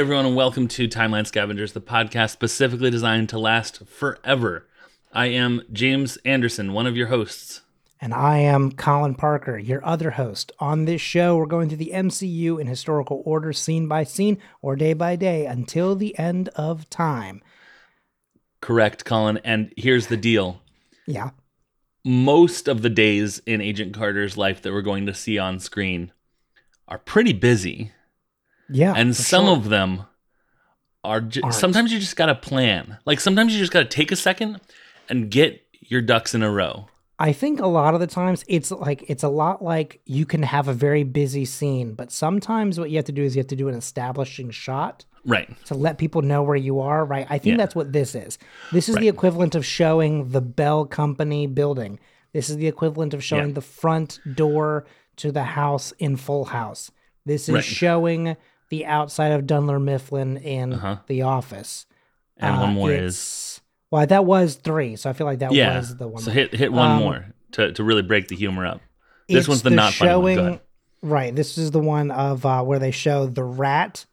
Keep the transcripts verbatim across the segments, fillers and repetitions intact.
everyone, and welcome to Timeline Scavengers, the podcast specifically designed to last forever. I am James Anderson, one of your hosts. And I am Colin Parker, your other host. On this show, we're going through the M C U in historical order, scene by scene, or day by day, until the end of time. Correct, Colin. And here's the deal. Yeah. Most of the days in Agent Carter's life that we're going to see on screen are pretty busy. Yeah. And some sure. of them are ju- sometimes you just got to plan. Like sometimes you just got to take a second and get your ducks in a row. I think a lot of the times it's like it's a lot like you can have a very busy scene, but sometimes what you have to do is you have to do an establishing shot. Right. To let people know where you are, right? I think yeah. that's what this is. This is right. the equivalent of showing the Bell Company building. This is the equivalent of showing yeah. the front door to the house in Full House. This is right. showing the outside of Dunder Mifflin in uh-huh. The Office. And uh, one more is... Well, that was three, so I feel like that yeah. was the one. So hit hit one um, more to, to really break the humor up. This one's the, the not showing, funny one. Right, this is the one of uh, where they show the rat,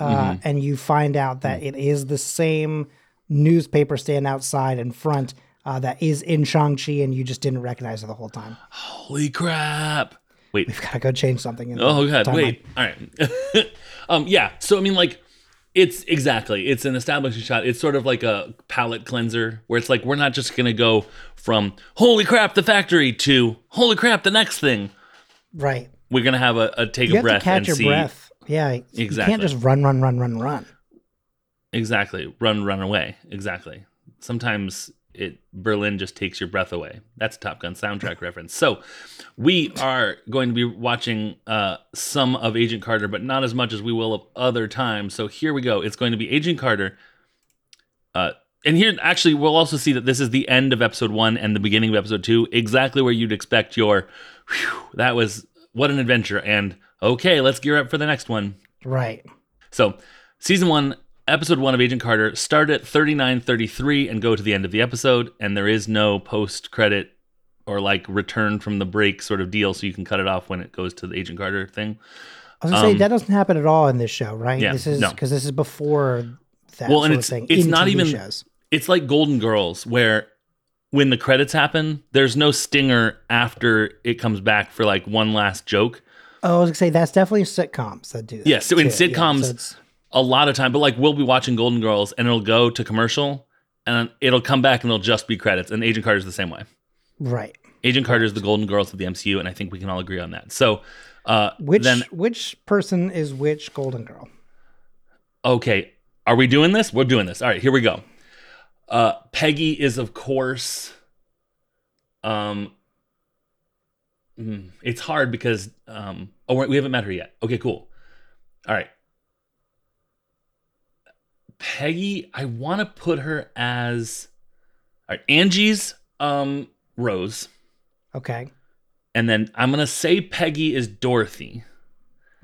uh, mm-hmm. and you find out that mm-hmm. it is the same newspaper stand outside in front uh, that is in Shang-Chi, and you just didn't recognize it the whole time. Holy crap. Wait. We've got to go change something. In oh, God, timeline. Wait. All right. um, yeah, so I mean, like, It's exactly, it's an establishing shot. It's sort of like a palate cleanser where it's like, we're not just going to go from, holy crap, the factory to, holy crap, the next thing. Right. We're going to have a, a take you a have breath to catch and your see. breath. Yeah. Exactly. You can't just run, run, run, run, run. Exactly. Run, run away. Exactly. Sometimes it Berlin just takes your breath away. That's a Top Gun soundtrack reference. So we are going to be watching uh, some of Agent Carter, but not as much as we will of other times. So here we go. It's going to be Agent Carter. Uh, and here, actually, we'll also see that this is the end of episode one and the beginning of episode two, exactly where you'd expect your, whew, that was, what an adventure. And okay, let's gear up for the next one. Right. So season one, Episode one of Agent Carter, start at thirty-nine thirty-three and go to the end of the episode, and there is no post-credit or, like, return from the break sort of deal, so you can cut it off when it goes to the Agent Carter thing. I was going to um, say, that doesn't happen at all in this show, right? Yeah, this is because no. this is before that well, sort and it's, of thing. It's in not T V even shows. It's like Golden Girls, where when the credits happen, there's no stinger after it comes back for, like, one last joke. Oh, I was going to say, that's definitely sitcoms that do that. Yeah, so in too. sitcoms... Yeah, so a lot of time, but like we'll be watching Golden Girls and it'll go to commercial and it'll come back and it'll just be credits. And Agent Carter's the same way. Right. Agent Carter is the Golden Girls of the M C U, and I think we can all agree on that. So uh, which then, which person is which Golden Girl? Okay. Are we doing this? We're doing this. All right, here we go. Uh, Peggy is, of course, um, it's hard because, um, oh, we haven't met her yet. Okay, cool. All right. Peggy, I want to put her as all right, Angie's um, Rose. Okay. And then I'm going to say Peggy is Dorothy.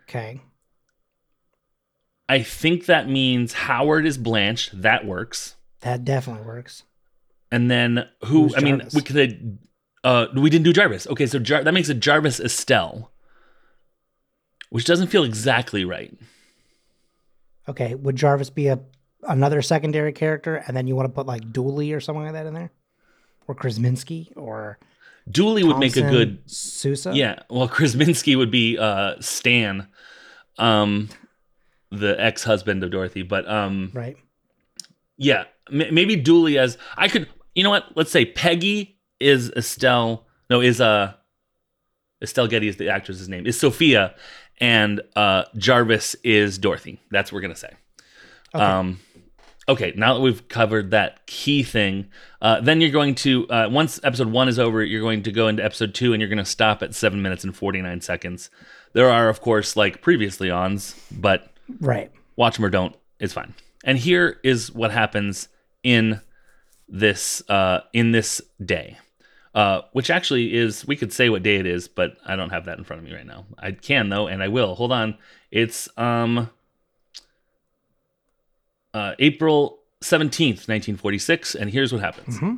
Okay. I think that means Howard is Blanche. That works. That definitely works. And then who, Who's I Jarvis? mean, we could, uh, we didn't do Jarvis. Okay, so Jar- that makes it Jarvis Estelle, which doesn't feel exactly right. Okay, would Jarvis be a another secondary character, and then you want to put like Dooley or something like that in there, or Chris Minsky, or Dooley Thompson, would make a good Sousa. Yeah, well, Chris Minsky would be uh, Stan, um, the ex-husband of Dorothy. But um, right, yeah, m- maybe Dooley as I could. You know what? Let's say Peggy is Estelle. No, is uh, Estelle Getty is the actress's name. Is Sophia, and uh, Jarvis is Dorothy. That's what we're gonna say. Okay. Um, Okay, now that we've covered that key thing, uh, then you're going to, uh, once episode one is over, you're going to go into episode two and you're going to stop at seven minutes and forty-nine seconds. There are, of course, like previously ons, but right. watch them or don't, it's fine. And here is what happens in this uh, in this day, uh, which actually is, we could say what day it is, but I don't have that in front of me right now. I can, though, and I will. Hold on. It's... um. Uh, April seventeenth, nineteen forty-six, and here's what happens. Mm-hmm.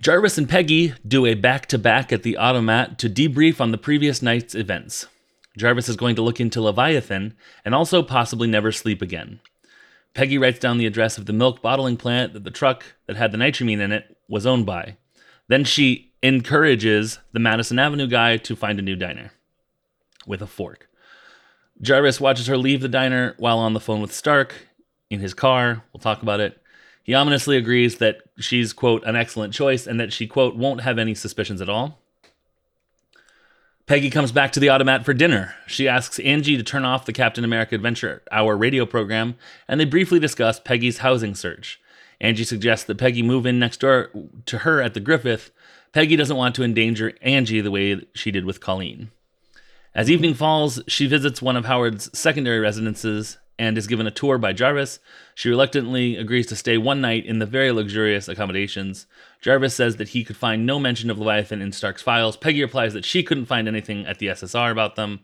Jarvis and Peggy do a back-to-back at the Automat to debrief on the previous night's events. Jarvis is going to look into Leviathan and also possibly never sleep again. Peggy writes down the address of the milk bottling plant that the truck that had the nitramine in it was owned by. Then she encourages the Madison Avenue guy to find a new diner with a fork. Jarvis watches her leave the diner while on the phone with Stark in his car. We'll talk about it. He ominously agrees that she's, quote, an excellent choice and that she, quote, won't have any suspicions at all. Peggy comes back to the Automat for dinner. She asks Angie to turn off the Captain America Adventure Hour radio program, and they briefly discuss Peggy's housing search. Angie suggests that Peggy move in next door to her at the Griffith. Peggy doesn't want to endanger Angie the way she did with Colleen. As evening falls, she visits one of Howard's secondary residences and is given a tour by Jarvis. She reluctantly agrees to stay one night in the very luxurious accommodations. Jarvis says that he could find no mention of Leviathan in Stark's files. Peggy replies that she couldn't find anything at the S S R about them.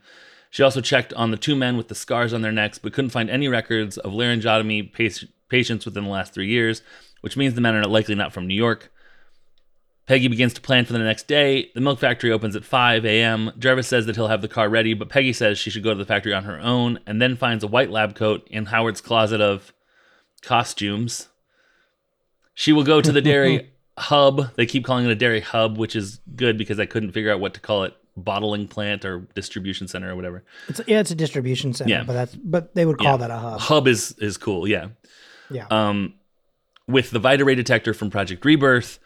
She also checked on the two men with the scars on their necks, but couldn't find any records of laryngotomy pa- patients within the last three years, which means the men are likely not from New York. Peggy begins to plan for the next day. The milk factory opens at five a.m. Jarvis says that he'll have the car ready, but Peggy says she should go to the factory on her own and then finds a white lab coat in Howard's closet of costumes. She will go to the dairy hub. They keep calling it a dairy hub, which is good because I couldn't figure out what to call it. Bottling plant or distribution center or whatever. It's, yeah, it's a distribution center, yeah. but that's but they would call yeah. that a hub. Hub is, is cool, yeah. Yeah. Um, with the Vita Ray detector from Project Rebirth,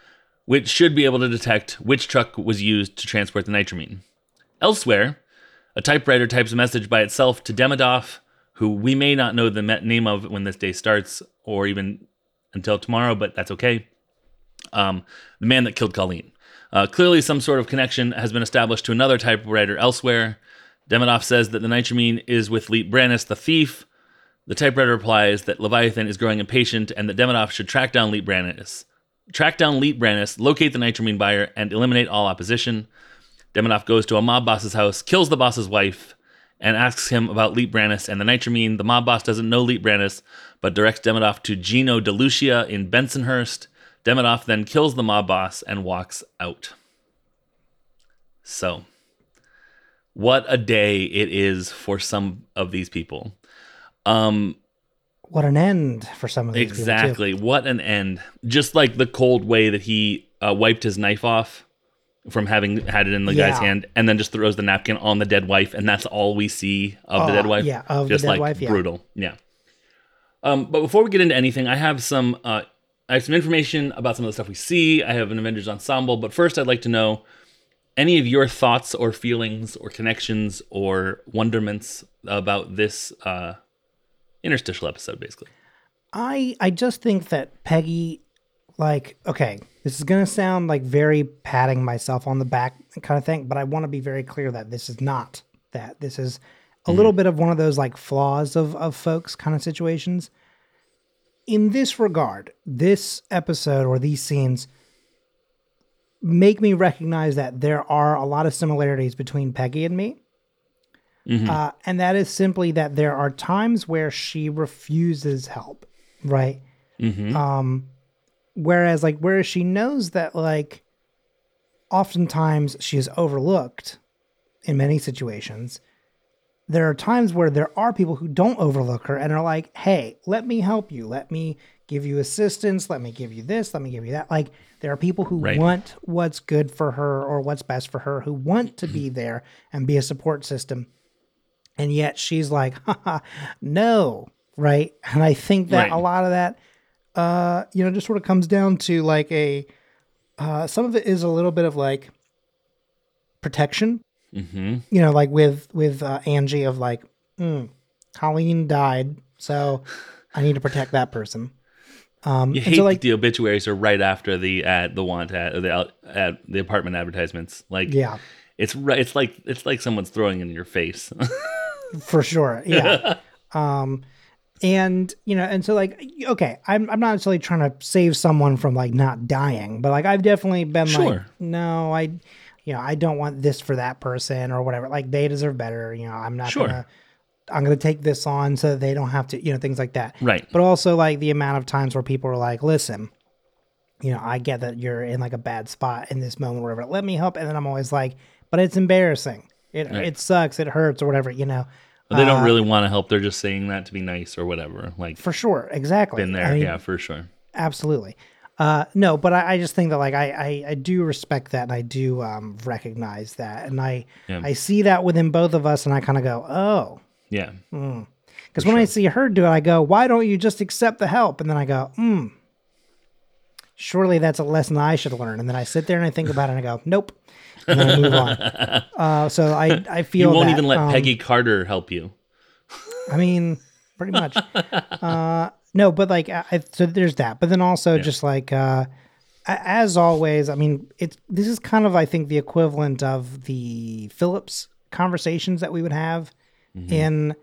which should be able to detect which truck was used to transport the nitramine. Elsewhere, a typewriter types a message by itself to Demidoff, who we may not know the name of when this day starts, or even until tomorrow, but that's okay. Um, the man that killed Colleen. Uh, clearly, some sort of connection has been established to another typewriter elsewhere. Demidoff says that the nitramine is with Leet Branis, the thief. The typewriter replies that Leviathan is growing impatient and that Demidoff should track down Leet Branis. Track down Leet Branis, locate the nitramine buyer, and eliminate all opposition. Demidoff goes to a mob boss's house, kills the boss's wife, and asks him about Leet Branis and the nitramine. The mob boss doesn't know Leet Branis, but directs Demidoff to Gino DeLucia in Bensonhurst. Demidoff then kills the mob boss and walks out. So, what a day it is for some of these people. Um... What an end for some of these people, too. Exactly. What an end. Just like the cold way that he uh, wiped his knife off from having had it in the yeah. guy's hand and then just throws the napkin on the dead wife. And that's all we see of oh, the dead wife. Yeah, of just the dead like wife. Yeah. Brutal. Yeah. Um, but before we get into anything, I have some uh, I have some information about some of the stuff we see. I have an Avengers Ensemble. But first, I'd like to know any of your thoughts or feelings or connections or wonderments about this uh interstitial episode, basically. I I just think that Peggy, like, okay, this is going to sound like very patting myself on the back kind of thing, but I want to be very clear that this is not that. This is a mm-hmm. little bit of one of those, like, flaws of, of folks kind of situations. In this regard, this episode or these scenes make me recognize that there are a lot of similarities between Peggy and me. Mm-hmm. Uh, and that is simply that there are times where she refuses help, right? Mm-hmm. Um, whereas, like, whereas she knows that, like, oftentimes she is overlooked in many situations, there are times where there are people who don't overlook her and are like, hey, let me help you. Let me give you assistance. Let me give you this. Let me give you that. Like, there are people who right. want what's good for her or what's best for her, who want to be there and be a support system. And yet she's like, haha, no, right? And I think that right. a lot of that, uh, you know, just sort of comes down to like a, uh, some of it is a little bit of like protection, mm-hmm. you know, like with, with uh, Angie of like, mm, Colleen died, so I need to protect that person. Um, you hate so like, the obituaries are right after the ad, the want ad, or the ad, the apartment advertisements. Like, yeah, it's right. It's like, it's like someone's throwing it in your face. For sure. Yeah. um, and you know, and so like, okay, I'm I'm not necessarily trying to save someone from like not dying, but like I've definitely been sure. like, no, I, you know, I don't want this for that person or whatever. Like they deserve better. You know, I'm not sure. gonna, I'm gonna take this on so that they don't have to, you know, things like that. Right. But also like the amount of times where people are like, listen, you know, I get that you're in like a bad spot in this moment, or whatever. Let me help. And then I'm always like, but it's embarrassing. It right. it sucks. It hurts or whatever, you know. Well, they don't uh, really want to help. They're just saying that to be nice or whatever. Like for sure. Exactly. Been there. I mean, yeah, for sure. Absolutely. Uh, no, but I, I just think that like I, I, I do respect that and I do um, recognize that. And I yeah. I see that within both of us and I kind of go, oh. Yeah. Mm. Because when sure. I see her do it, I go, why don't you just accept the help? And then I go, hmm, surely that's a lesson I should learn. And then I sit there and I think about it and I go, nope. And then I move on. Uh, so I, I feel You won't that, even let um, Peggy Carter help you. I mean, pretty much. Uh, no, but like, I, so there's that. But then also yeah. just like, uh, as always, I mean, it's this is kind of, I think, the equivalent of the Phillips conversations that we would have mm-hmm. in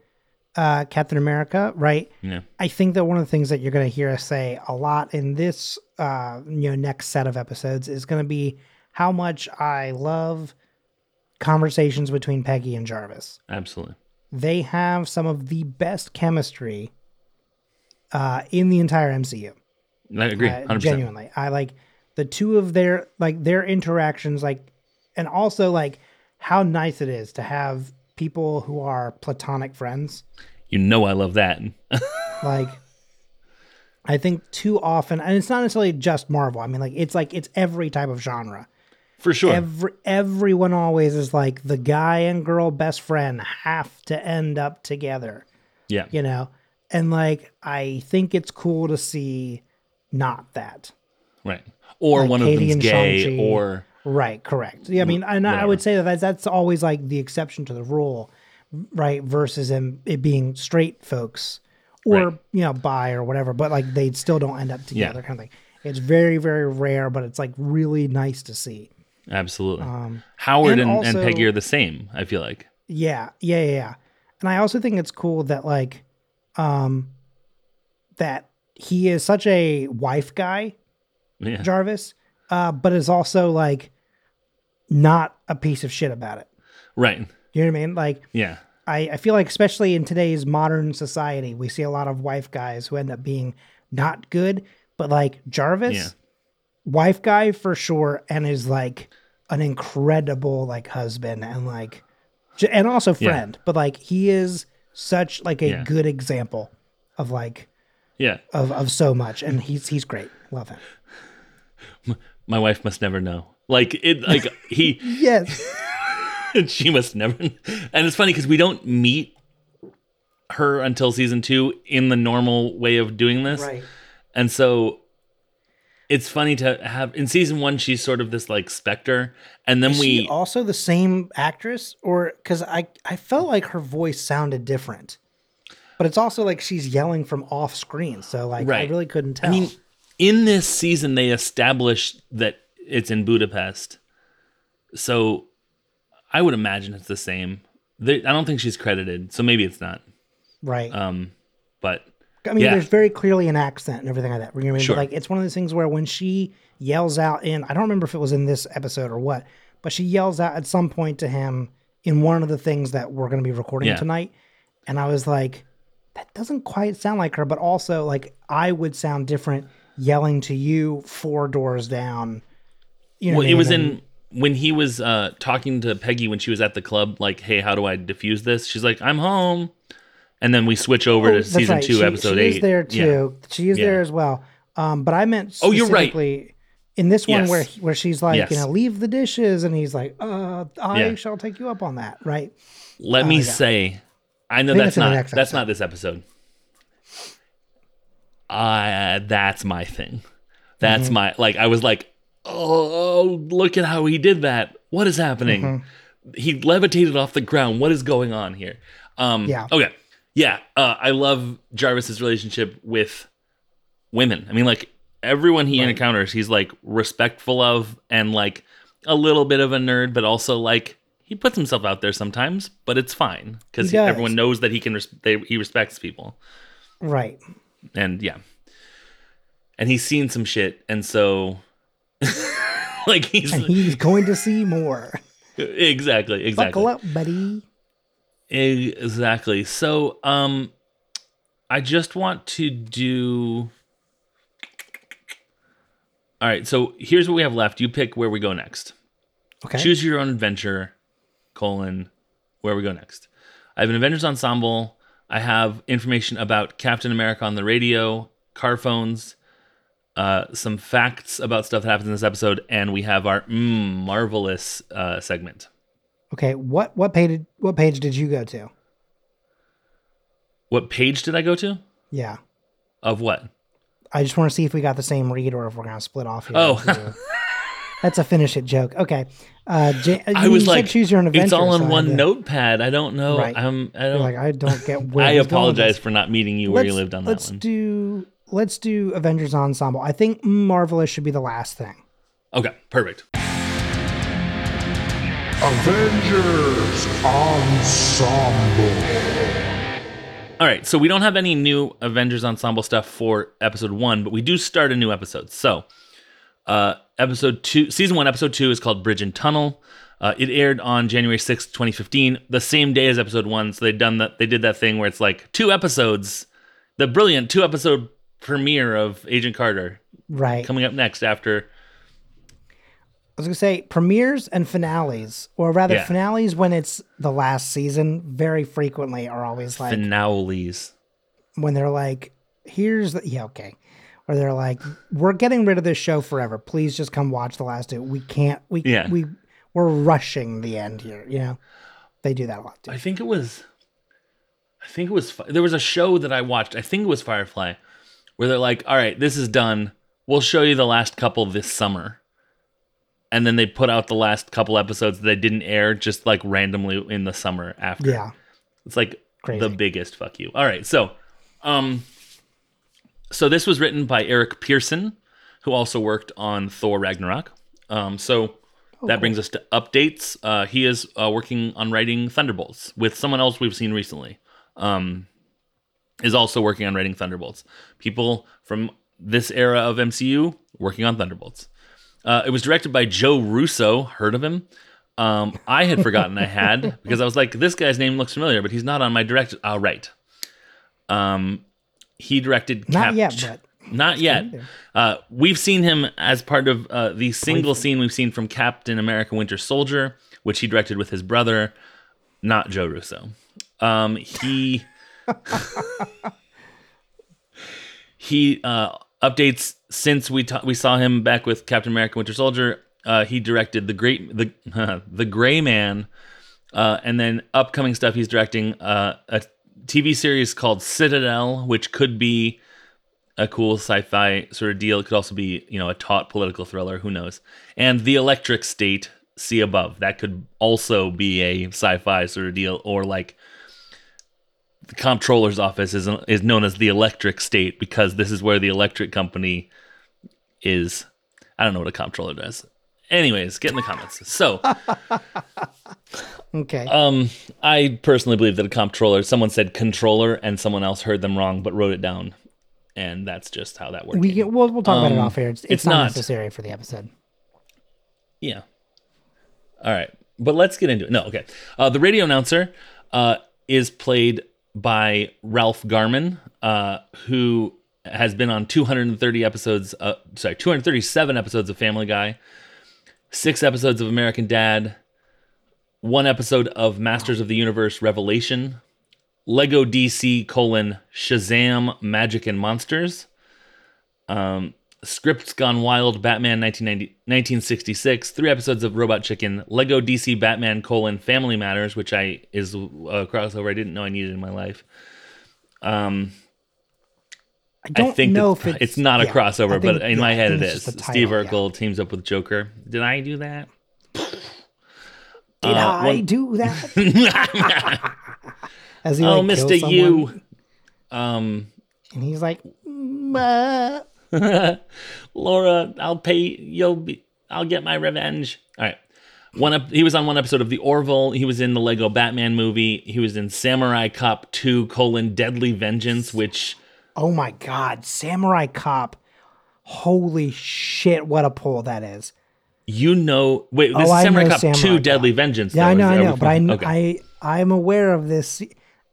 uh, Captain America, right? Yeah. I think that one of the things that you're going to hear us say a lot in this uh, you know, next set of episodes is going to be how much I love conversations between Peggy and Jarvis. Absolutely. They have some of the best chemistry uh, in the entire M C U. I agree. one hundred percent. Uh, genuinely. I like the two of their, like their interactions, like, and also like how nice it is to have people who are platonic friends. You know, I love that. Like, I think too often, and it's not necessarily just Marvel. I mean, like, it's like, it's every type of genre. For sure. Every, everyone always is like the guy and girl best friend have to end up together. Yeah. You know? And like, I think it's cool to see not that. Right. Or like one Katie of them's and gay Shang-Chi. Or... Right. Correct. Yeah. I mean, and whatever. I would say that that's always like the exception to the rule, right? Versus in, it being straight folks or, right. you know, bi or whatever, but like they still don't end up together yeah. kind of thing. It's very, very rare, but it's like really nice to see. Absolutely. Um, Howard and, and, also, and Peggy are the same, I feel like. Yeah, yeah, yeah. And I also think it's cool that like, um, that he is such a wife guy, yeah. Jarvis, uh, but is also like not a piece of shit about it. Right. You know what I mean? Like, yeah. I, I feel like especially in today's modern society, we see a lot of wife guys who end up being not good, but like Jarvis... Yeah. Wife guy for sure, and is like an incredible like husband and like, j- and also friend. Yeah. But like he is such like a yeah. good example of like, yeah, of of so much, and he's he's great. Love him. My, my wife must never know. Like it, like he. Yes. She must never. And it's funny because we don't meet her until season two in the normal way of doing this, right? And so. It's funny to have in season one. She's sort of this like specter, and then Is we she also the same actress, or because I I felt like her voice sounded different, but it's also like she's yelling from off screen. So like right. I really couldn't tell. I mean, in this season they established that it's in Budapest, so I would imagine it's the same. They, I don't think she's credited, so maybe it's not. Right. Um, but. I mean, yeah. there's very clearly an accent and everything like that. You know what I mean? Sure. But like, it's one of those things where when she yells out in, I don't remember if it was in this episode or what, but she yells out at some point to him in one of the things that we're going to be recording yeah. tonight. And I was like, that doesn't quite sound like her, but also like I would sound different yelling to you four doors down. You know well, it was then, in when he was uh, talking to Peggy when she was at the club, like, hey, how do I diffuse this? She's like, I'm home. And then we switch over oh, to season right. two, she, episode she eight. She is there too. Yeah. She is yeah. there as well. Um, but I meant specifically oh, you're right. in this one yes. where he, where she's like, yes. you know, leave the dishes, and he's like, uh, I yeah. shall take you up on that, right? Let uh, me yeah. say, I know I that's not that's not this episode. Uh, that's my thing. That's mm-hmm. my like. I was like, oh, look at how he did that. What is happening? Mm-hmm. He levitated off the ground. What is going on here? Um, yeah. Okay. Yeah, uh, I love Jarvis's relationship with women. I mean, like, everyone he right. encounters, he's, like, respectful of and, like, a little bit of a nerd, but also, like, he puts himself out there sometimes, but it's fine because everyone knows that he can res- they, he respects people. Right. And, yeah. And he's seen some shit, and so, like, he's... And he's going to see more. Exactly, exactly. Buckle up, buddy. Exactly. So, um, I just want to do. All right. So here's what we have left. You pick where we go next. Okay. Choose your own adventure, colon where we go next. I have an Avengers ensemble. I have information about Captain America on the radio, car phones, uh, some facts about stuff that happens in this episode, and we have our mm, marvelous uh, segment. Okay, what what page what page did you go to? What page did I go to? Yeah. Of what? I just want to see if we got the same read or if we're going to split off here. Oh. That's a finish it joke. Okay. Uh, J- I was like, choose your own adventure, it's all on so one I notepad. I don't know. Right. I'm, I don't, like, I don't get where I apologize for not meeting you where let's, you lived on that let's one. Do, let's do Avengers Ensemble. I think Marvelous should be the last thing. Okay, perfect. Avengers Ensemble. All right, so we don't have any new Avengers Ensemble stuff for episode one, but we do start a new episode. So uh, episode two, season one, episode two is called Bridge and Tunnel. Uh, it aired on January sixth, twenty fifteen, the same day as episode one. So they done that. They did that thing where it's like two episodes, the brilliant two episode premiere of Agent Carter. Right. Coming up next after. I was going to say premieres and finales, or rather yeah. finales when it's the last season, very frequently are always like finales when they're like, here's the, yeah, okay. Or they're like, we're getting rid of this show forever. Please just come watch the last two. We can't, we, yeah. we, we're rushing the end here. You know, they do that a lot too. I think it was, I think it was, there was a show that I watched. I think it was Firefly where they're like, all right, this is done. We'll show you the last couple this summer. And then they put out the last couple episodes that they didn't air just like randomly in the summer after. Yeah. It's like crazy. The biggest fuck you. All right. So, um, so this was written by Eric Pearson, who also worked on Thor Ragnarok. Um, so oh, that cool. brings us to updates. Uh, he is uh, working on writing Thunderbolts with someone else we've seen recently. Um, is also working on writing Thunderbolts. People from this era of M C U working on Thunderbolts. Uh, it was directed by Joe Russo. Heard of him? Um, I had forgotten I had because I was like, this guy's name looks familiar, but he's not on my direct. Oh, right. Um, he directed. Not Cap- yet, but. Not yet. Uh, we've seen him as part of uh, the single Boyfriend. Scene we've seen from Captain America: Winter Soldier, which he directed with his brother, not Joe Russo. Um, he he uh, updates. Since we ta- we saw him back with Captain America: Winter Soldier, uh, he directed the great the uh, the Gray Man, uh, and then upcoming stuff he's directing uh, a T V series called Citadel, which could be a cool sci-fi sort of deal. It could also be you know a taut political thriller. Who knows? And The Electric State, see above. That could also be a sci-fi sort of deal, or like. The comptroller's office is is known as the Electric State because this is where the electric company is. I don't know what a comptroller does. Anyways, get in the comments. So, okay. Um, I personally believe that a comptroller. Someone said controller, and someone else heard them wrong, but wrote it down, and that's just how that works. We get, we'll we'll talk um, about it off air. It's, it's, it's not, not necessary for the episode. Yeah. All right, but let's get into it. No, okay. Uh, the radio announcer uh, is played. By Ralph Garman, uh, who has been on two hundred thirty episodes, uh, sorry, two hundred thirty-seven episodes of Family Guy, six episodes of American Dad, one episode of Masters of the Universe Revelation, Lego D C colon Shazam Magic and Monsters, um, Scripts Gone Wild Batman nineteen sixty-six, three episodes of Robot Chicken, Lego D C Batman colon Family Matters, which I is a crossover I didn't know I needed in my life. Um, I don't I think know if it's, it's not yeah, a crossover, think, but in yeah, my head it is. Title, Steve Urkel yeah. teams up with Joker. Did I do that? Did uh, I one, do that? As he, like, oh, Mister You. Um, and he's like, bah. Laura, I'll pay. You'll be. I'll get my revenge. All right. One up. He was on one episode of The Orville. He was in the Lego Batman movie. He was in Samurai Cop two: colon Deadly Vengeance, which. Oh my God, Samurai Cop! Holy shit! What a pull that is. You know. Wait, this oh, is Samurai Cop Samurai two: Cop. Deadly Vengeance. Yeah, though. I know, is, I know, but I, okay. I, I'm aware of this.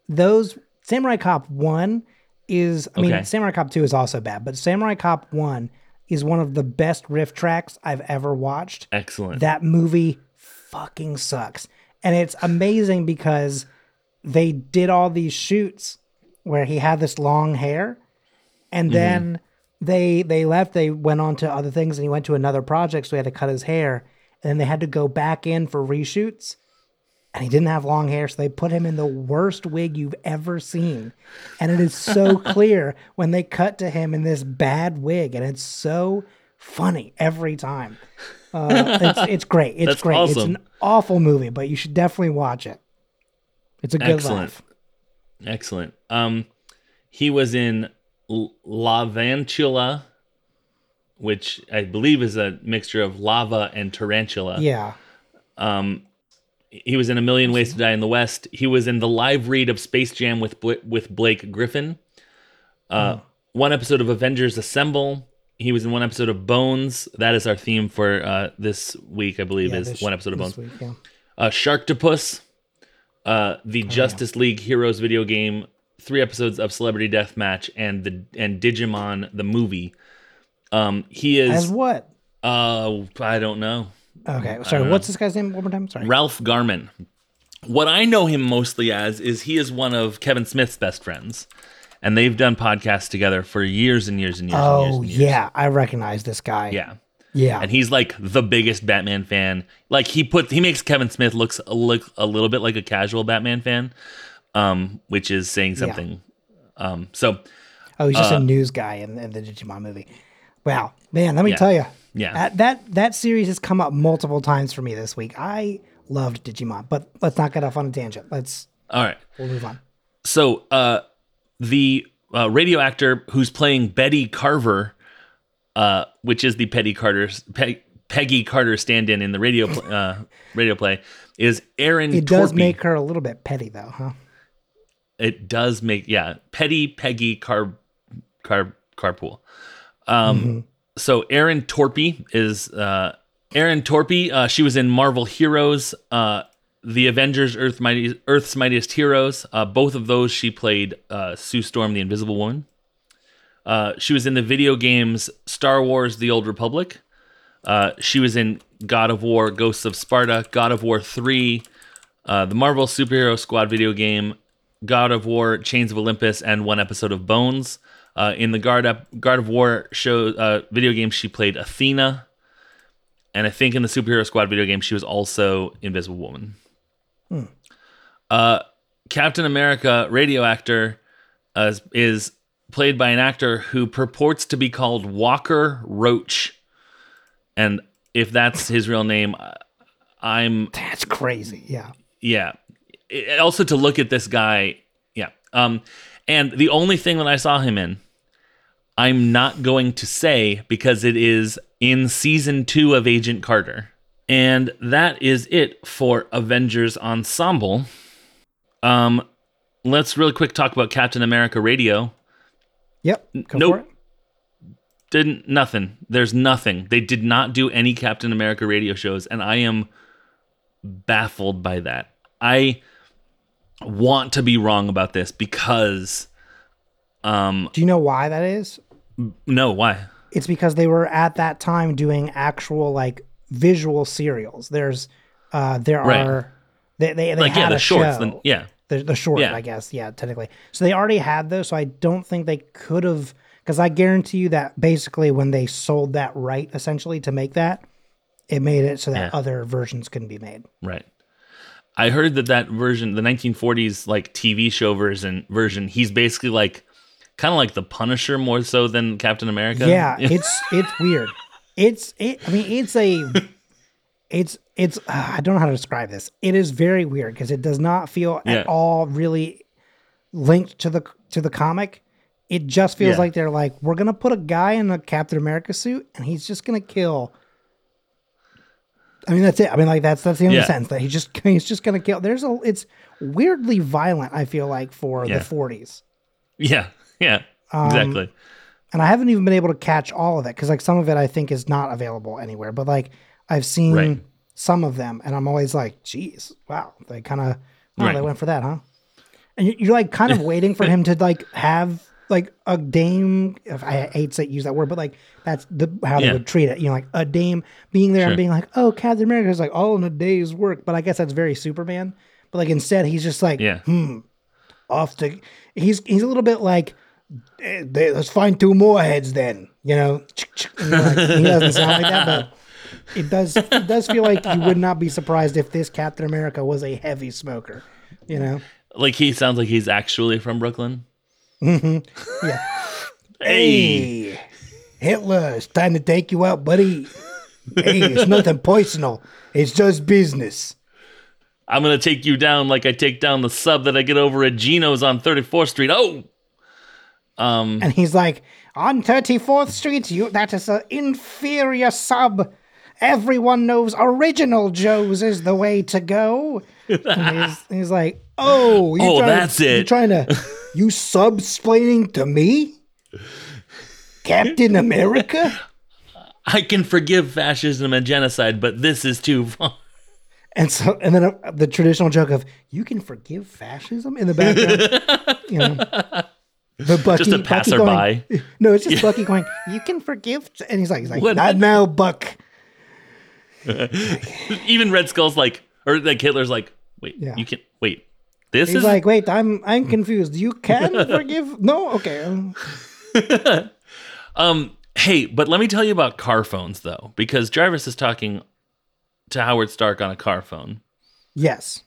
Those Samurai Cop one. Is I mean okay. Samurai Cop two is also bad, but Samurai Cop one is one of the best riff tracks I've ever watched. Excellent. That movie fucking sucks. And it's amazing because they did all these shoots where he had this long hair, and mm-hmm. then they they left. They went on to other things, and he went to another project, so he had to cut his hair. And then they had to go back in for reshoots, and he didn't have long hair, so they put him in the worst wig you've ever seen. And it is so clear when they cut to him in this bad wig, and it's so funny every time. Uh, it's it's great. It's That's great. Awesome. It's an awful movie, but you should definitely watch it. It's a good Excellent. laugh. Excellent. Um, he was in La Vantula, which I believe is a mixture of lava and tarantula. Yeah. Um, he was in A Million Ways to Die in the West. He was in the live read of Space Jam with with Blake Griffin. Uh, oh. One episode of Avengers Assemble. He was in one episode of Bones. That is our theme for uh, this week, I believe, yeah, is this, one episode of Bones. Week, yeah. uh, Sharktopus. Uh, the oh, Justice yeah. League Heroes video game, three episodes of Celebrity Deathmatch, and the and Digimon the movie. Um, he is as what? Uh, I don't know. Okay, sorry. What's this guy's name? One more time. Sorry, Ralph Garman. What I know him mostly as is he is one of Kevin Smith's best friends, and they've done podcasts together for years and years and years. Oh and years and years. Yeah, I recognize this guy. Yeah. Yeah, and he's like the biggest Batman fan. Like he put, he makes Kevin Smith looks a, look a little bit like a casual Batman fan, um, which is saying something. Yeah. Um, so, oh, he's uh, just a news guy in, in the Digimon movie. Wow, man, let me yeah. tell you, yeah, that, that that series has come up multiple times for me this week. I loved Digimon, but let's not get off on a tangent. Let's all right, we'll move on. So, uh, the uh, radio actor who's playing Betty Carver. Uh, which is the Peggy Carter's Pe- Peggy Carter stand-in in the radio pl- uh, radio play is Aaron. It Torpy. Does make her a little bit petty, though, huh? It does make yeah petty Peggy Car Car Carpool. Um, mm-hmm. So Aaron Torpy is uh, Aaron Torpy. Uh, she was in Marvel Heroes, uh, the Avengers, Earth Mighty, Earth's Mightiest Heroes. Uh, both of those she played uh, Sue Storm, the Invisible Woman. Uh, she was in the video games Star Wars The Old Republic. Uh, she was in God of War, Ghosts of Sparta, God of War three, uh, the Marvel Superhero Squad video game, God of War, Chains of Olympus, and one episode of Bones. Uh, in the Guard, up, Guard of War show, uh, video game, she played Athena. And I think in the Superhero Squad video game, she was also Invisible Woman. Hmm. Uh, Captain America radio actor uh, is... played by an actor who purports to be called Walker Roach. And if that's his real name, I'm... That's crazy, yeah. Yeah. It, also, to look at this guy, yeah. Um, and the only thing that I saw him in, I'm not going to say because it is in season two of Agent Carter. And that is it for Avengers Ensemble. Um, let's really quick talk about Captain America Radio. Yep. Go nope. For it. Didn't nothing. There's nothing. They did not do any Captain America radio shows, and I am baffled by that. I want to be wrong about this because. Um, do you know why that is? No, why? It's because they were at that time doing actual like visual serials. There's, uh, there right. are, they they, they like, had yeah, the a shorts, show. Then, yeah. The, the short, yeah. I guess. Yeah, technically. So they already had those, so I don't think they could have... Because I guarantee you that basically when they sold that right, essentially, to make that, it made it so that yeah. other versions couldn't be made. Right. I heard that that version, the nineteen forties like T V show version, version he's basically like kind of like the Punisher more so than Captain America. Yeah, it's it's weird. It's... It, I mean, it's a... It's... It's, uh, I don't know how to describe this. It is very weird because it does not feel yeah. at all really linked to the to the comic. It just feels yeah. like they're like, we're going to put a guy in a Captain America suit and he's just going to kill. I mean, that's it. I mean, like, that's that's the only yeah. sentence that he just, he's just going to kill. There's a, it's weirdly violent, I feel like, for yeah. the forties. Yeah, yeah, um, exactly. And I haven't even been able to catch all of it because, like, some of it I think is not available anywhere. But, like, I've seen... Right. Some of them, and I'm always like, geez, wow, they kind of, oh, right. they went for that, huh? And you're like kind of waiting for him to like have like a dame, if I hate to use that word, but like that's the how they yeah. would treat it. You know, like a dame being there sure. and being like, oh, Captain America is like all in a day's work. But I guess that's very Superman. But like instead, he's just like, yeah. hmm, off to, he's, he's a little bit like, eh, they, let's find two more heads then, you know? And like, he doesn't sound like that, but. It does it does feel like you would not be surprised if this Captain America was a heavy smoker, you know? Like he sounds like he's actually from Brooklyn. Mm-hmm. Yeah. Hey. hey, Hitler, it's time to take you out, buddy. Hey, it's nothing personal. It's just business. I'm going to take you down like I take down the sub that I get over at Gino's on thirty-fourth street. Oh! um, And he's like, on thirty-fourth street, you that is an inferior sub. Everyone knows original Joe's is the way to go. And he's, he's like, oh, you're oh, trying, that's it. You're trying to, you subsplaining to me? Captain America? I can forgive fascism and genocide, but this is too far. And so, and then uh, the traditional joke of, you can forgive fascism in the background? You know. The Bucky, just a passerby. Going, no, it's just yeah. Bucky going, you can forgive. And he's like, he's like, not now, Buck. Even Red Skull's like, or like Hitler's like, wait, yeah. you can wait. This He's is like, wait, I'm I'm confused. You can forgive? No, okay. um, hey, but let me tell you about car phones though, because Jarvis is talking to Howard Stark on a car phone. Yes,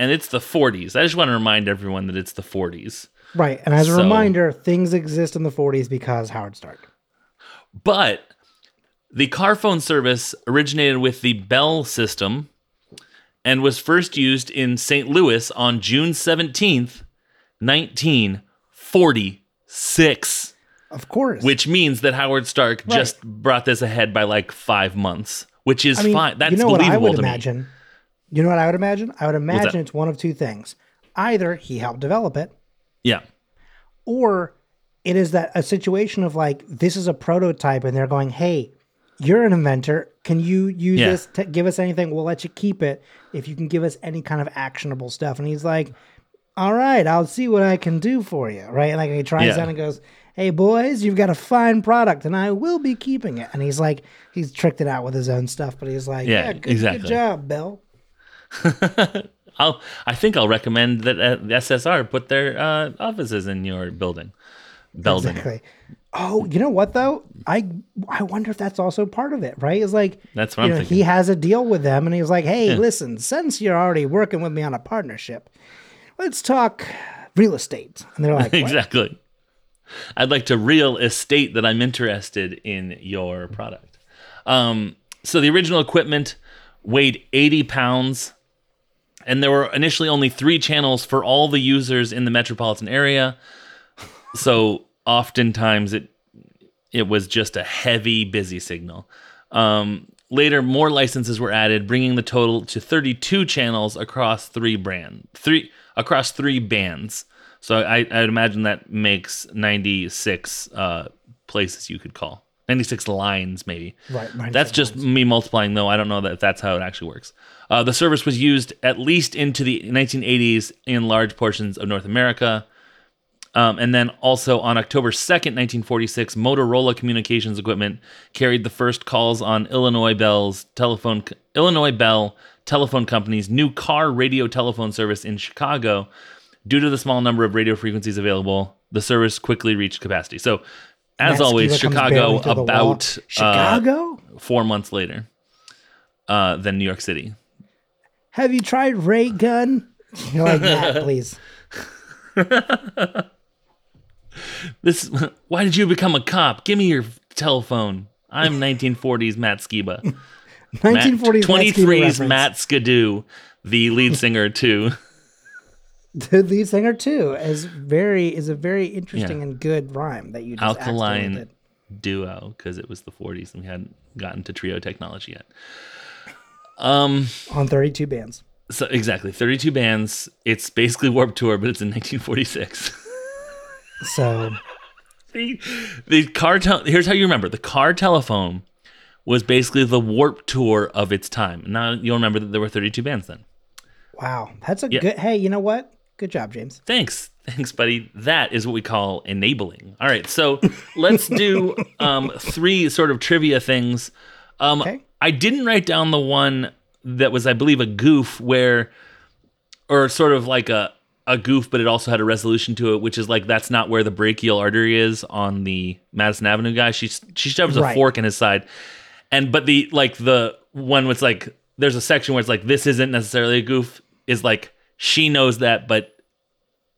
and it's the forties. I just want to remind everyone that it's the forties, right? And as a so, reminder, things exist in the forties because Howard Stark. But. The car phone service originated with the Bell system and was first used in Saint Louis on June seventeenth, nineteen forty-six. Of course. Which means that Howard Stark right. just brought this ahead by like five months, which is I mean, fine. That's you know believable what I would to imagine? Me. You know what I would imagine? I would imagine it's one of two things. Either he helped develop it. Yeah. Or it is that a situation of like, this is a prototype and they're going, hey, you're an inventor. Can you use yeah. this to give us anything? We'll let you keep it if you can give us any kind of actionable stuff. And he's like, all right, I'll see what I can do for you. Right. And like he tries yeah. out and goes, hey, boys, you've got a fine product and I will be keeping it. And he's like, he's tricked it out with his own stuff. But he's like, yeah, yeah good, exactly. good job, Bell. I'll, I think I'll recommend that uh, the S S R put their uh, offices in your building. Building. Exactly. Oh, you know what though? I I wonder if that's also part of it, right? It's like that's what you I'm know, thinking. He has a deal with them, and he was like, "Hey, yeah. listen, since you're already working with me on a partnership, let's talk real estate." And they're like, "Exactly. I'd like to real estate that I'm interested in your product." Um, so the original equipment weighed eighty pounds, and there were initially only three channels for all the users in the metropolitan area. So oftentimes it it was just a heavy, busy signal. Um, later, more licenses were added, bringing the total to thirty-two channels across three brand three across three bands. So I, I'd imagine that makes ninety-six uh, places you could call, ninety-six lines maybe. Right. That's just lines. Me multiplying though. I don't know that if that's how it actually works. Uh, the service was used at least into the nineteen eighties in large portions of North America. Um, and then also on October second, nineteen forty-six, Motorola Communications Equipment carried the first calls on Illinois Bell's telephone, Illinois Bell Telephone Company's new car radio telephone service in Chicago. Due to the small number of radio frequencies available, the service quickly reached capacity. So, as That's always, Chicago about Chicago uh, four months later uh, than New York City. Have you tried ray gun? You're like that, please. This, why did you become a cop? Give me your telephone. I'm nineteen forties Matt Skiba. nineteen forties twenty-three's Matt Skidoo, the lead singer too. The lead singer too is very is a very interesting yeah. and good rhyme that you just alkaline duo because it was the forties and we hadn't gotten to trio technology yet. Um, on thirty-two bands. So exactly thirty-two bands. It's basically Warped Tour, but it's in nineteen forty-six. So, the, the car. Te- here's how you remember: the car telephone was basically the Warped Tour of its time. Now you'll remember that there were thirty-two bands then. Wow, that's a yeah. good. Hey, you know what? Good job, James. Thanks. Thanks, buddy. That is what we call enabling. All right. So let's do um, three sort of trivia things. Um, okay. I didn't write down the one that was, I believe, a goof where, or sort of like a, a goof, but it also had a resolution to it, which is like, that's not where the brachial artery is on the Madison Avenue guy. She, she shoves right. a fork in his side. And, but the, like the one was like, there's a section where it's like, this isn't necessarily a goof, is like, she knows that, but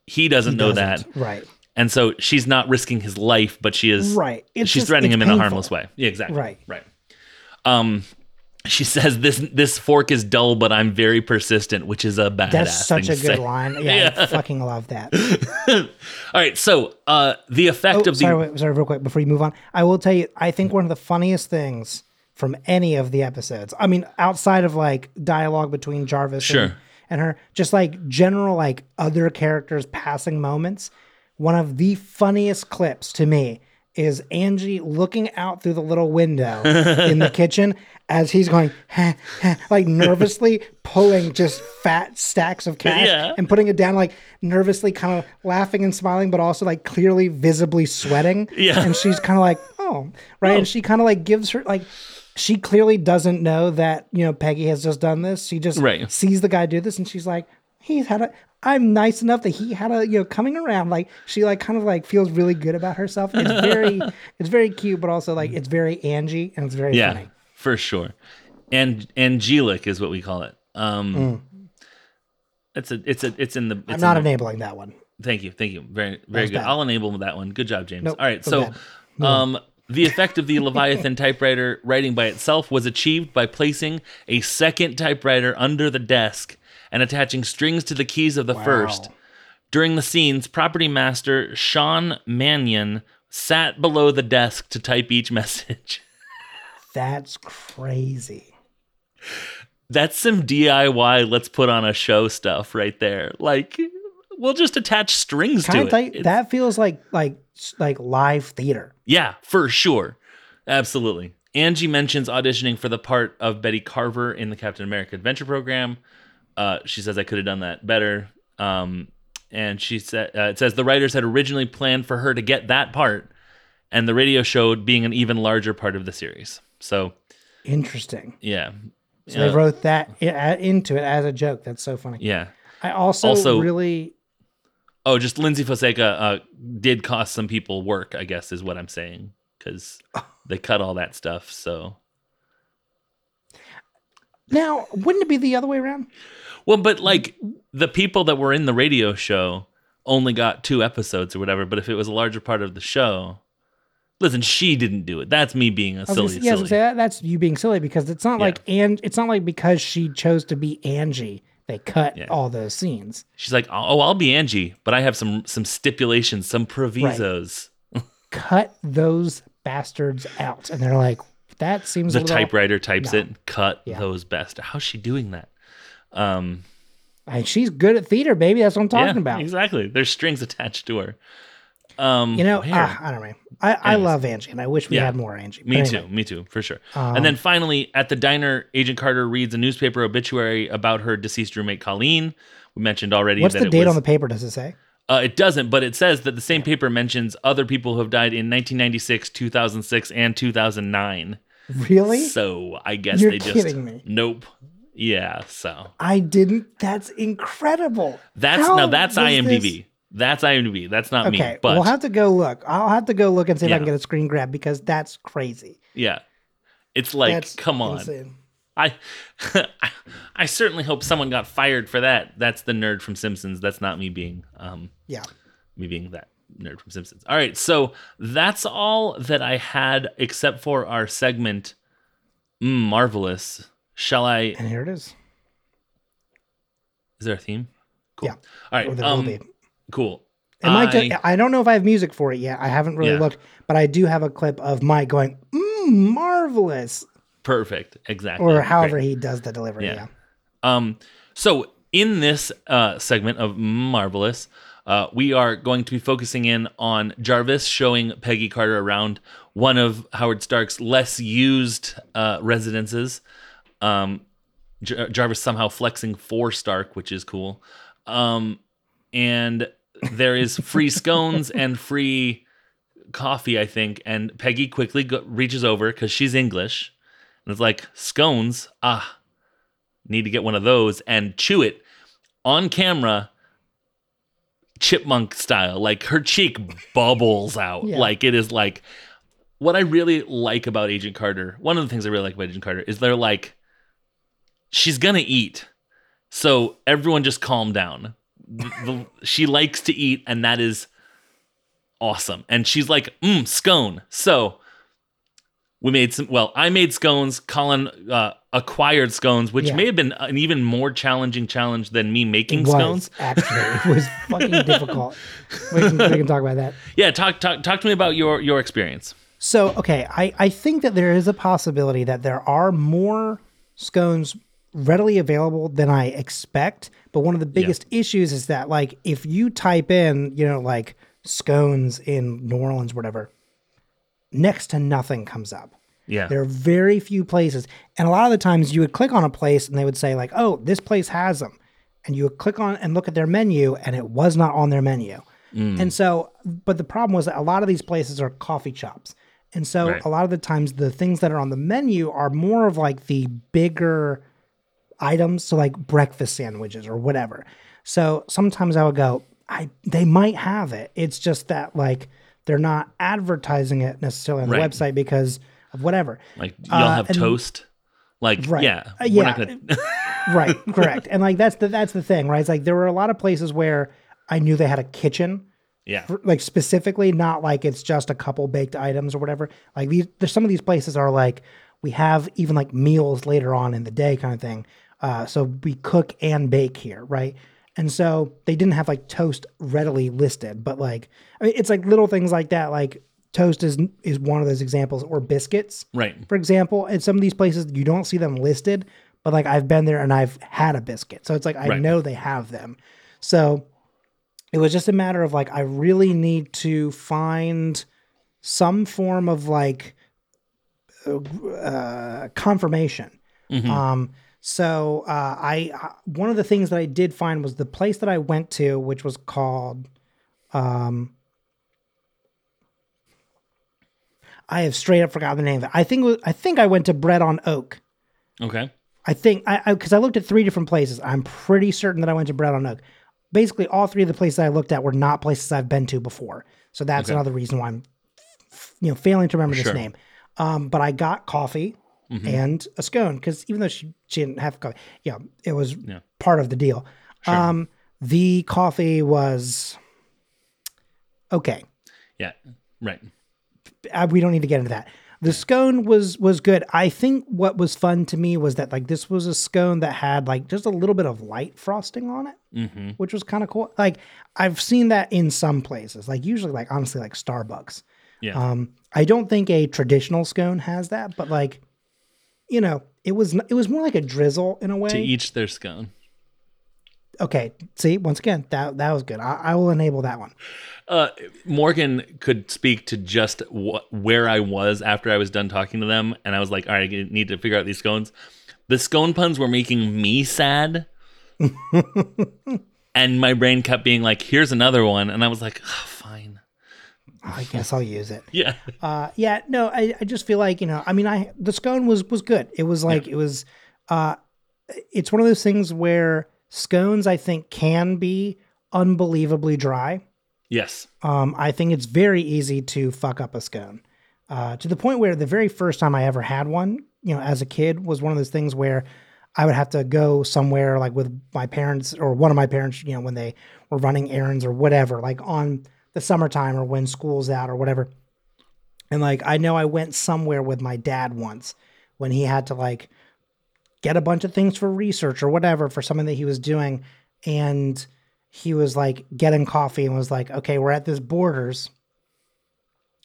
he doesn't he know doesn't. that. Right. And so she's not risking his life, but she is. Right. It's she's just, threatening him painful. in a harmless way. Yeah, exactly. Right. Right. Um, she says this this fork is dull, but I'm very persistent, which is a badass. That's such thing a good say. line. Yeah, yeah. I fucking love that. All right. So uh, the effect oh, of the sorry, wait, sorry, real quick before you move on, I will tell you, I think one of the funniest things from any of the episodes, I mean, outside of like dialogue between Jarvis sure. and and her, just like general, like other characters passing moments. One of the funniest clips to me is Angie looking out through the little window in the kitchen as he's going, ha, ha, like nervously pulling just fat stacks of cash yeah. and putting it down, like nervously kind of laughing and smiling, but also like clearly visibly sweating. Yeah. And she's kind of like, oh, right. Oh. And she kind of like gives her like, she clearly doesn't know that, you know, Peggy has just done this. She just right. sees the guy do this and she's like, he's had a, I'm nice enough that he had a, you know, coming around. Like she like kind of like feels really good about herself. It's very, it's very cute, but also like it's very Angie and it's very yeah, funny. For sure. And Angelic is what we call it. Um, mm. It's a, it's a, it's in the, it's I'm not enabling the, that one. Thank you. Thank you. Very, very good. Bad. I'll enable that one. Good job, James. Nope, all right. So, bad. um, the effect of the Leviathan typewriter writing by itself was achieved by placing a second typewriter under the desk and attaching strings to the keys of the wow. first. During the scenes, property master Sean Mannion sat below the desk to type each message. That's crazy. That's some D I Y let's put on a show stuff right there. Like, we'll just attach strings kind to it. Like, that feels like like like live theater. Yeah, for sure. Absolutely. Angie mentions auditioning for the part of Betty Carver in the Captain America Adventure Program. Uh, she says, I could have done that better. Um, and she said, uh, it says the writers had originally planned for her to get that part, and the radio show being an even larger part of the series. So interesting. Yeah. So uh, they wrote that into it as a joke. That's so funny. Yeah. I also, also really... Oh, just Lindsay Fonseca uh, did cost some people work, I guess, is what I'm saying, because they cut all that stuff. So now, wouldn't it be the other way around? Well, but like the people that were in the radio show only got two episodes or whatever. But if it was a larger part of the show, listen, she didn't do it. That's me being a silly. Just, yeah, silly. I was gonna say, that, that's you being silly because it's not yeah. like and it's not like because she chose to be Angie. They cut yeah. all those scenes. She's like, oh, I'll be Angie, but I have some some stipulations, some provisos. Right. Cut those bastards out. And they're like, that seems the a little... The typewriter types no. it, cut yeah. those bastards. How's she doing that? Um, and she's good at theater, baby. That's what I'm talking yeah, about. Exactly. There's strings attached to her. Um, you know, uh, I don't know. I, I love Angie, and I wish we yeah. had more Angie. Me anyway. too, me too, for sure. Um, and then finally, at the diner, Agent Carter reads a newspaper obituary about her deceased roommate Colleen. We mentioned already. What's that the it date was, on the paper? Does it say? Uh, it doesn't, but it says that the same yeah. paper mentions other people who have died in nineteen ninety-six, two thousand six, and two thousand nine. Really? So I guess You're they just. You're kidding me. Nope. Yeah. So I didn't. That's incredible. That's How now. That's I M D B. This? That's I M D B. That's not okay, me. But we'll have to go look. I'll have to go look and see yeah. if I can get a screen grab because that's crazy. Yeah, it's like, that's come on. Insane. I, I certainly hope someone got fired for that. That's the nerd from Simpsons. That's not me being. Um, yeah. Me being that nerd from Simpsons. All right, so that's all that I had, except for our segment. Mm, marvelous. Shall I? And here it is. Is there a theme? Cool. Yeah. All right. Or there um, will be. Cool. Am I, I, do, I don't know if I have music for it yet. I haven't really yeah. looked, but I do have a clip of Mike going, mm, marvelous. Perfect. Exactly. Or however Great. he does the delivery. Yeah. yeah. Um. So in this uh, segment of Marvelous, uh, we are going to be focusing in on Jarvis showing Peggy Carter around one of Howard Stark's less used uh, residences. Um, Jar- Jarvis somehow flexing for Stark, which is cool. Um. and there is free scones and free coffee, I think. And Peggy quickly go- reaches over because she's English, and it's like, scones? Ah, need to get one of those and chew it on camera, chipmunk style. Like her cheek bubbles out. Yeah. Like it is like what I really like about Agent Carter. One of the things I really like about Agent Carter is they're like, she's gonna eat, so everyone just calm down. The, she likes to eat, and that is awesome. And she's like, mmm, scone. So we made some, well, I made scones. Colin uh, acquired scones, which yeah. may have been an even more challenging challenge than me making it was, scones. Actually, it was fucking difficult. We can, we can talk about that. Yeah, talk, talk, talk to me about your, your experience. So, okay, I, I think that there is a possibility that there are more scones readily available than I expect. But one of the biggest yeah. issues is that, like, if you type in, you know, like scones in New Orleans, whatever, next to nothing comes up. Yeah. There are very few places. And a lot of the times you would click on a place and they would say like, oh, this place has them. And you would click on and look at their menu and it was not on their menu. Mm. And so, but the problem was that a lot of these places are coffee shops. And so right. a lot of the times the things that are on the menu are more of like the bigger items, so like breakfast sandwiches or whatever. So sometimes I would go, I they might have it. It's just that like they're not advertising it necessarily on right. the website because of whatever. Like y'all uh, have and, toast, like right. yeah, uh, yeah, we're not gonna... right, correct. And like that's the that's the thing, right? It's like there were a lot of places where I knew they had a kitchen, yeah, for, like specifically, not like it's just a couple baked items or whatever. Like these, there's some of these places are like we have even like meals later on in the day kind of thing. Uh, so we cook and bake here, right? And so they didn't have like toast readily listed, but like, I mean, it's like little things like that. Like toast is is one of those examples, or biscuits, right? For example, at some of these places you don't see them listed, but like I've been there and I've had a biscuit, so it's like I right. know they have them. So it was just a matter of like I really need to find some form of like uh, confirmation. Mm-hmm. Um, So uh, I uh, one of the things that I did find was the place that I went to, which was called, um, I have straight up forgotten the name of it. I think was, I think I went to Bread on Oak. Okay. I think I because I, I looked at three different places. I'm pretty certain that I went to Bread on Oak. Basically, all three of the places I looked at were not places I've been to before. So that's okay. another reason why I'm, you know, failing to remember sure. this name. Um, but I got coffee. Mm-hmm. And a scone, because even though she, she didn't have coffee, yeah, it was yeah. part of the deal. Sure. Um, the coffee was okay. Yeah, right. I, we don't need to get into that. The scone was was good. I think what was fun to me was that like this was a scone that had like just a little bit of light frosting on it, mm-hmm. which was kind of cool. Like I've seen that in some places, like usually like honestly like Starbucks. Yeah. Um, I don't think a traditional scone has that, but like. You know, it was it was more like a drizzle in a way. To each their scone. Okay, see, once again, that that was good. I, I will enable that one. Uh, Morgan could speak to just wh- where I was after I was done talking to them, and I was like, all right, I need to figure out these scones. The scone puns were making me sad, and my brain kept being like, here's another one, and I was like, oh, fine. I guess I'll use it. Yeah. Uh, yeah. No, I, I just feel like, you know, I mean, I, the scone was, was good. It was like, yeah. it was, uh, it's one of those things where scones, I think, can be unbelievably dry. Yes. Um, I think it's very easy to fuck up a scone, uh, to the point where the very first time I ever had one, you know, as a kid was one of those things where I would have to go somewhere like with my parents or one of my parents, you know, when they were running errands or whatever, like on the summertime or when school's out or whatever. And like, I know I went somewhere with my dad once when he had to like get a bunch of things for research or whatever for something that he was doing. And he was like getting coffee and was like, okay, we're at this Borders.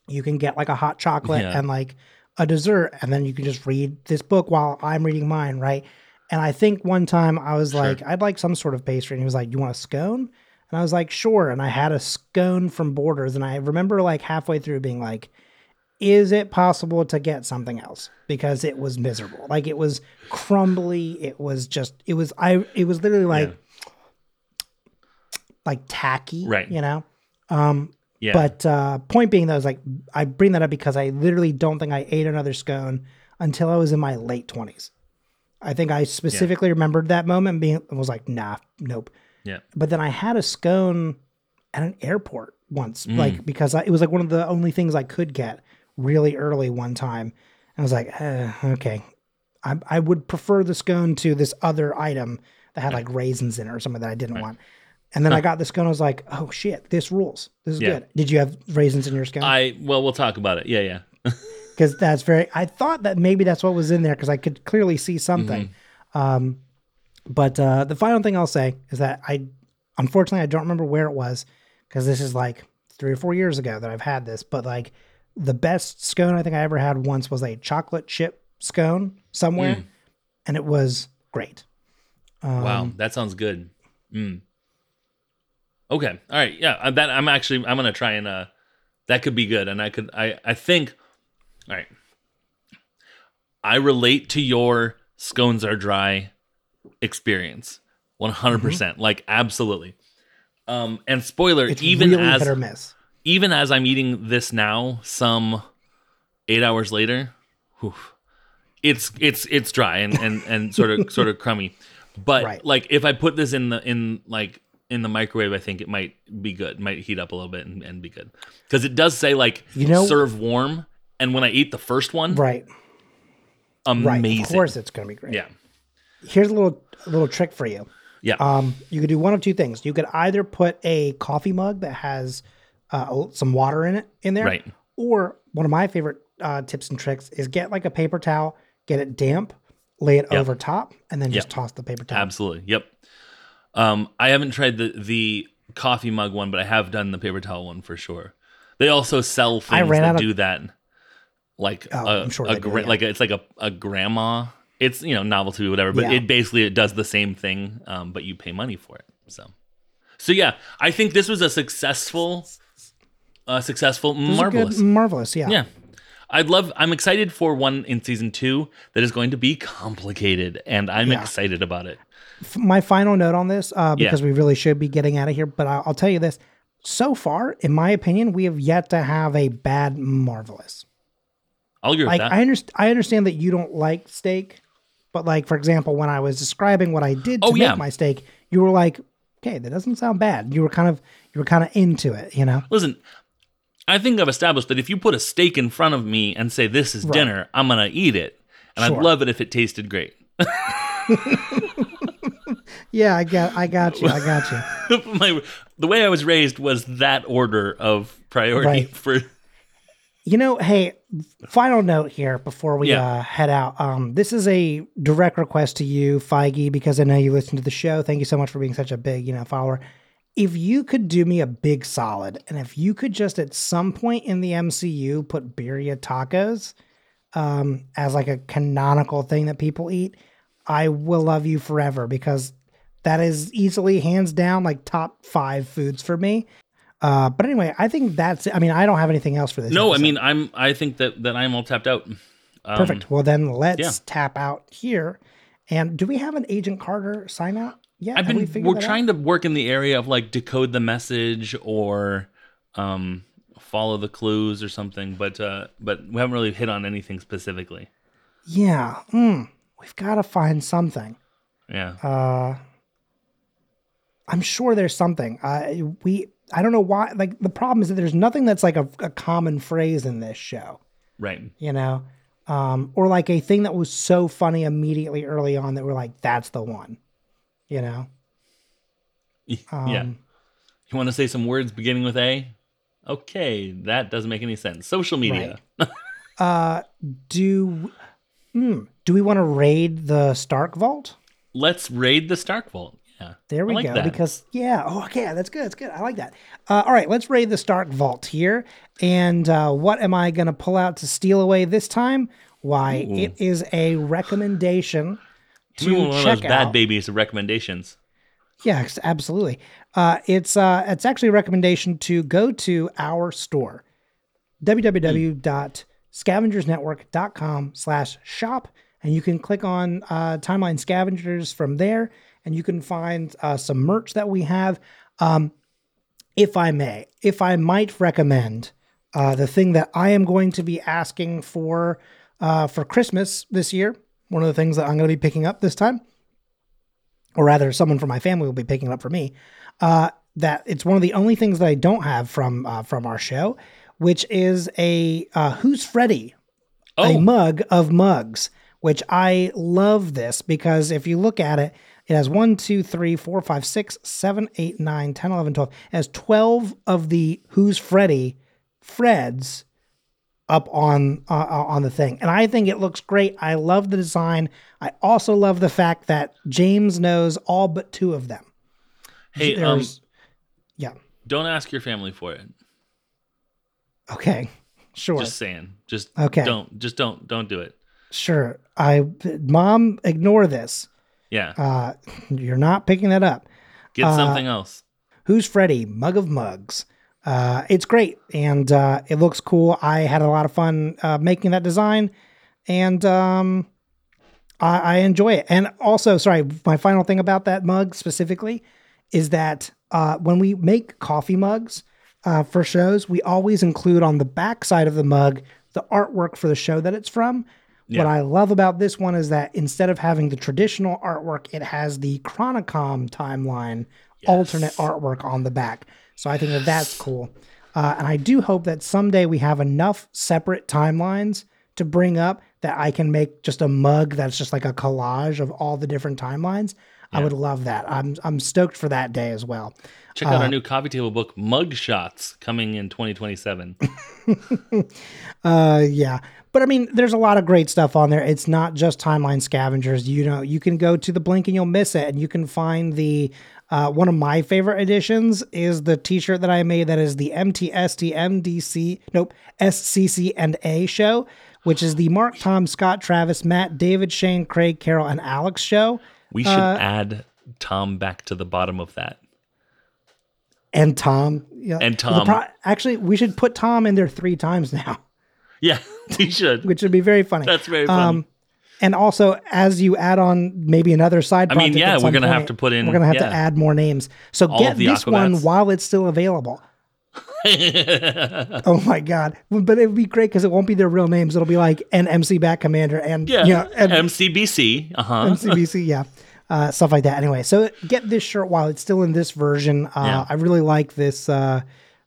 You can get like a hot chocolate yeah. and like a dessert. And then you can just read this book while I'm reading mine. Right. And I think one time I was sure. like, I'd like some sort of pastry. And he was like, you want a scone? And I was like, sure. And I had a scone from Borders. And I remember like halfway through being like, is it possible to get something else? Because it was miserable. Like it was crumbly. It was just, it was, I, it was literally like, yeah. like tacky, right? You know. Um, yeah. But uh, point being, though, is like I bring that up because I literally don't think I ate another scone until I was in my late twenties. I think I specifically yeah. remembered that moment being and was like, nah, nope. Yeah. But then I had a scone at an airport once, mm. like because I, it was like one of the only things I could get really early one time. I was like, uh, okay, I, I would prefer the scone to this other item that had like raisins in it or something that I didn't right. want. And then I got the scone. I was like, oh shit, this rules. This is yeah. good. Did you have raisins in your scone? I well, we'll talk about it. Yeah, yeah. Because that's very. I thought that maybe that's what was in there because I could clearly see something. Mm-hmm. Um, but uh, the final thing I'll say is that I, unfortunately, I don't remember where it was because this is like three or four years ago that I've had this. But like. The best scone I think I ever had once was a chocolate chip scone somewhere, mm. and it was great. Um, wow, that sounds good. Mm. Okay, all right, yeah. That I'm actually I'm gonna try and uh, that could be good, and I could I I think all right. I relate to your scones are dry experience one hundred percent, mm-hmm. like absolutely. Um, and spoiler, it's even really as hit or miss. Even as I'm eating this now, some eight hours later, whew, it's it's it's dry and, and, and sort of sort of crummy. But right. like if I put this in the in like in the microwave, I think it might be good. Might heat up a little bit and, and be good because it does say like you know, serve warm. And when I eat the first one, right, amazing. Right. Of course, it's gonna be great. Yeah. Here's a little a little trick for you. Yeah. Um, you could do one of two things. You could either put a coffee mug that has Uh, some water in it in there, right. Or one of my favorite uh, tips and tricks is get like a paper towel, get it damp, lay it yep. over top, and then just yep. toss the paper towel. Absolutely, yep. Um, I haven't tried the the coffee mug one, but I have done the paper towel one for sure. They also sell things that of, do that, like oh, a, I'm sure a, they do, gra- yeah. like a, it's like a, a grandma. It's you know novelty whatever, but yeah. it basically it does the same thing, um, but you pay money for it. So, so yeah, I think this was a successful. Uh, successful, marvelous, good, marvelous, yeah, yeah. I'd love. I'm excited for one in season two that is going to be complicated, and I'm yeah. excited about it. My final note on this, uh, because yeah. we really should be getting out of here, but I'll, I'll tell you this: so far, in my opinion, we have yet to have a bad marvelous. I'll agree like, with that. I understand. I understand that you don't like steak, but like for example, when I was describing what I did to oh, make yeah. my steak, you were like, "Okay, that doesn't sound bad." You were kind of, you were kind of into it, you know. Listen. I think I've established that if you put a steak in front of me and say, this is right. dinner, I'm going to eat it. And sure. I'd love it if it tasted great. yeah, I got I got you. I got you. My, the way I was raised was that order of priority. Right. for. You know, hey, final note here before we yeah. uh, head out. Um, this is a direct request to you, Feige, because I know you listen to the show. Thank you so much for being such a big, you know, follower. If you could do me a big solid, and if you could just at some point in the M C U put birria tacos um, as like a canonical thing that people eat, I will love you forever because that is easily, hands down, like top five foods for me. Uh, but anyway, I think that's it. I mean, I don't have anything else for this. No, episode. I mean, I'm. I think that, that I'm all tapped out. Um, Perfect. Well, then let's yeah. tap out here. And do we have an Agent Carter sign out? Yeah, I've been. We we're trying out? to work in the area of like decode the message or um, follow the clues or something, but uh, but we haven't really hit on anything specifically. Yeah, mm, we've got to find something. Yeah, uh, I'm sure there's something. I uh, we I don't know why. Like the problem is that there's nothing that's like a, a common phrase in this show, right? You know, um, or like a thing that was so funny immediately early on that we're like, that's the one. You know? Um, yeah. You want to say some words beginning with A? Okay, that doesn't make any sense. Social media. Right. uh, do, mm, do we want to raid the Stark Vault? Let's raid the Stark Vault. Yeah. There we like go. That. Because, yeah. Oh, okay. That's good. That's good. I like that. Uh, all right, let's raid the Stark Vault here. And uh, what am I going to pull out to steal away this time? Why, Ooh. It is a recommendation. We want one of those bad out. babies recommendations. Yes, absolutely. Uh, it's uh, it's actually a recommendation to go to our store, w w w dot scavengers network dot com slash shop, and you can click on uh, Timeline Scavengers from there, and you can find uh, some merch that we have. Um, if I may, if I might recommend uh, the thing that I am going to be asking for uh, for Christmas this year, one of the things that I'm going to be picking up this time, or rather someone from my family will be picking it up for me, uh, that it's one of the only things that I don't have from uh, from our show, which is a uh, Who's Freddy? Oh. A mug of mugs, which I love this because if you look at it, it has one, two, three, four, five, six, seven, eight, nine, ten, eleven, twelve. It has twelve of the Who's Freddy Freds up on uh, on the thing. And I think it looks great. I love the design. I also love the fact that James knows all but two of them. Hey, There's, um, yeah. Don't ask your family for it. Okay, sure. Just saying. Just okay. Don't. Just don't. Don't do it. Sure. I, Mom, ignore this. Yeah. Uh, you're not picking that up. Get uh, something else. Who's Freddy? Mug of mugs. Uh, it's great. And uh, it looks cool. I had a lot of fun uh, making that design. And um, I, I enjoy it. And also, sorry, my final thing about that mug specifically is that uh, when we make coffee mugs uh, for shows, we always include on the back side of the mug the artwork for the show that it's from. Yeah. What I love about this one is that instead of having the traditional artwork, it has the Chronicom timeline yes. alternate artwork on the back. So I think yes. that that's cool. Uh, and I do hope that someday we have enough separate timelines to bring up that I can make just a mug that's just like a collage of all the different timelines. Yeah. I would love that. I'm I'm stoked for that day as well. Check out uh, our new coffee table book, Mug Shots, coming in twenty twenty-seven. uh, yeah. But I mean, there's a lot of great stuff on there. It's not just Timeline Scavengers. You know, you can go to the blink and you'll miss it. And you can find the, uh, one of my favorite editions is the t-shirt that I made that is the M T S T M D C, nope, S C C and A show, which is the Mark, Tom, Scott, Travis, Matt, David, Shane, Craig, Carol, and Alex show. We should uh, add Tom back to the bottom of that. And Tom. Yeah. And Tom. Pro- actually, we should put Tom in there three times now. Yeah, we should. Which would be very funny. That's very funny. Um, and also, as you add on maybe another side project, I mean, yeah, we're going to have to put in. We're going to have yeah. to add more names. So all get this Aquabats. One while it's still available. Oh my God. But it would be great because it won't be their real names. It'll be like an M C Back Commander and, yeah, you know, and M C B C. Uh huh. M C B C, yeah. Uh, stuff like that. Anyway, so get this shirt while it's still in this version. Uh, yeah. I really like this uh,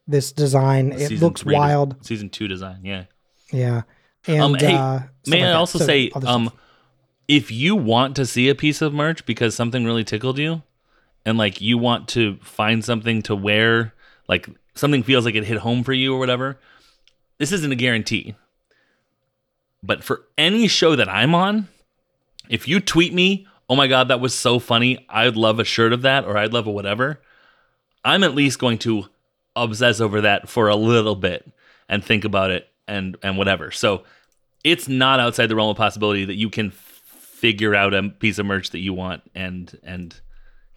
this design. The it looks wild. De- season two design, yeah. Yeah. And um, hey, uh, may like I also so, say, um, if you want to see a piece of merch because something really tickled you and like you want to find something to wear, like something feels like it hit home for you or whatever, this isn't a guarantee. But for any show that I'm on, if you tweet me, oh my God, that was so funny, I'd love a shirt of that or I'd love a whatever, I'm at least going to obsess over that for a little bit and think about it. And and whatever. So it's not outside the realm of possibility that you can f- figure out a piece of merch that you want and and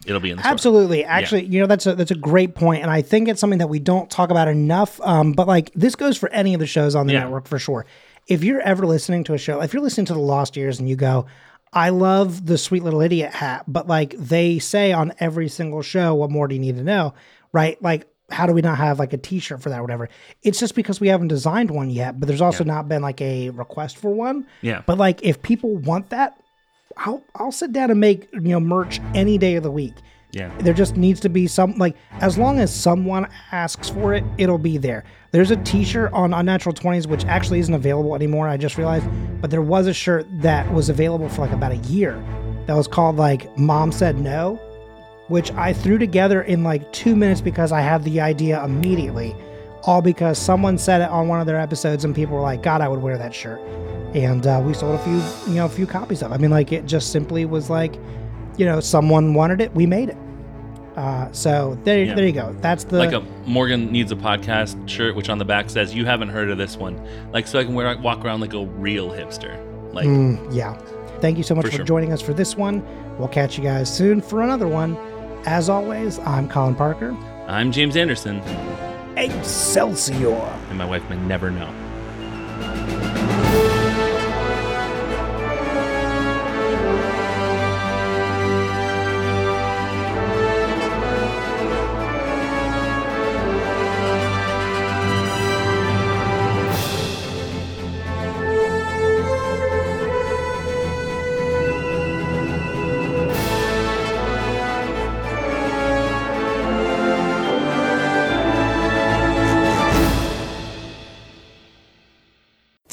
it'll be in the store. Absolutely. Actually, yeah. You know, that's a that's a great point. And I think it's something that we don't talk about enough. Um, but like this goes for any of the shows on the yeah. network for sure. If you're ever listening to a show, if you're listening to The Lost Years and you go, I love the Sweet Little Idiot hat, but like they say on every single show, what more do you need to know? Right? Like, how do we not have like a t-shirt for that or whatever? It's just because we haven't designed one yet, but there's also yeah. not been like a request for one. Yeah. But like if people want that, I'll I'll sit down and make, you know, merch any day of the week. Yeah. There just needs to be some, like, as long as someone asks for it, it'll be there. There's a t-shirt on Unnatural twenties, which actually isn't available anymore, I just realized, but there was a shirt that was available for like about a year that was called like Mom Said No, which I threw together in like two minutes because I had the idea immediately, all because someone said it on one of their episodes and people were like, God, I would wear that shirt. And uh, we sold a few, you know, a few copies of it. I mean, like it just simply was like, you know, someone wanted it. We made it. Uh, so there, yeah. there you go. That's the like a Morgan Needs a Podcast shirt, which on the back says, you haven't heard of this one. Like, so I can wear, walk around like a real hipster. Like, mm, yeah. Thank you so much for, for sure. joining us for this one. We'll catch you guys soon for another one. As always, I'm Colin Parker. I'm James Anderson. Excelsior! And my wife may never know.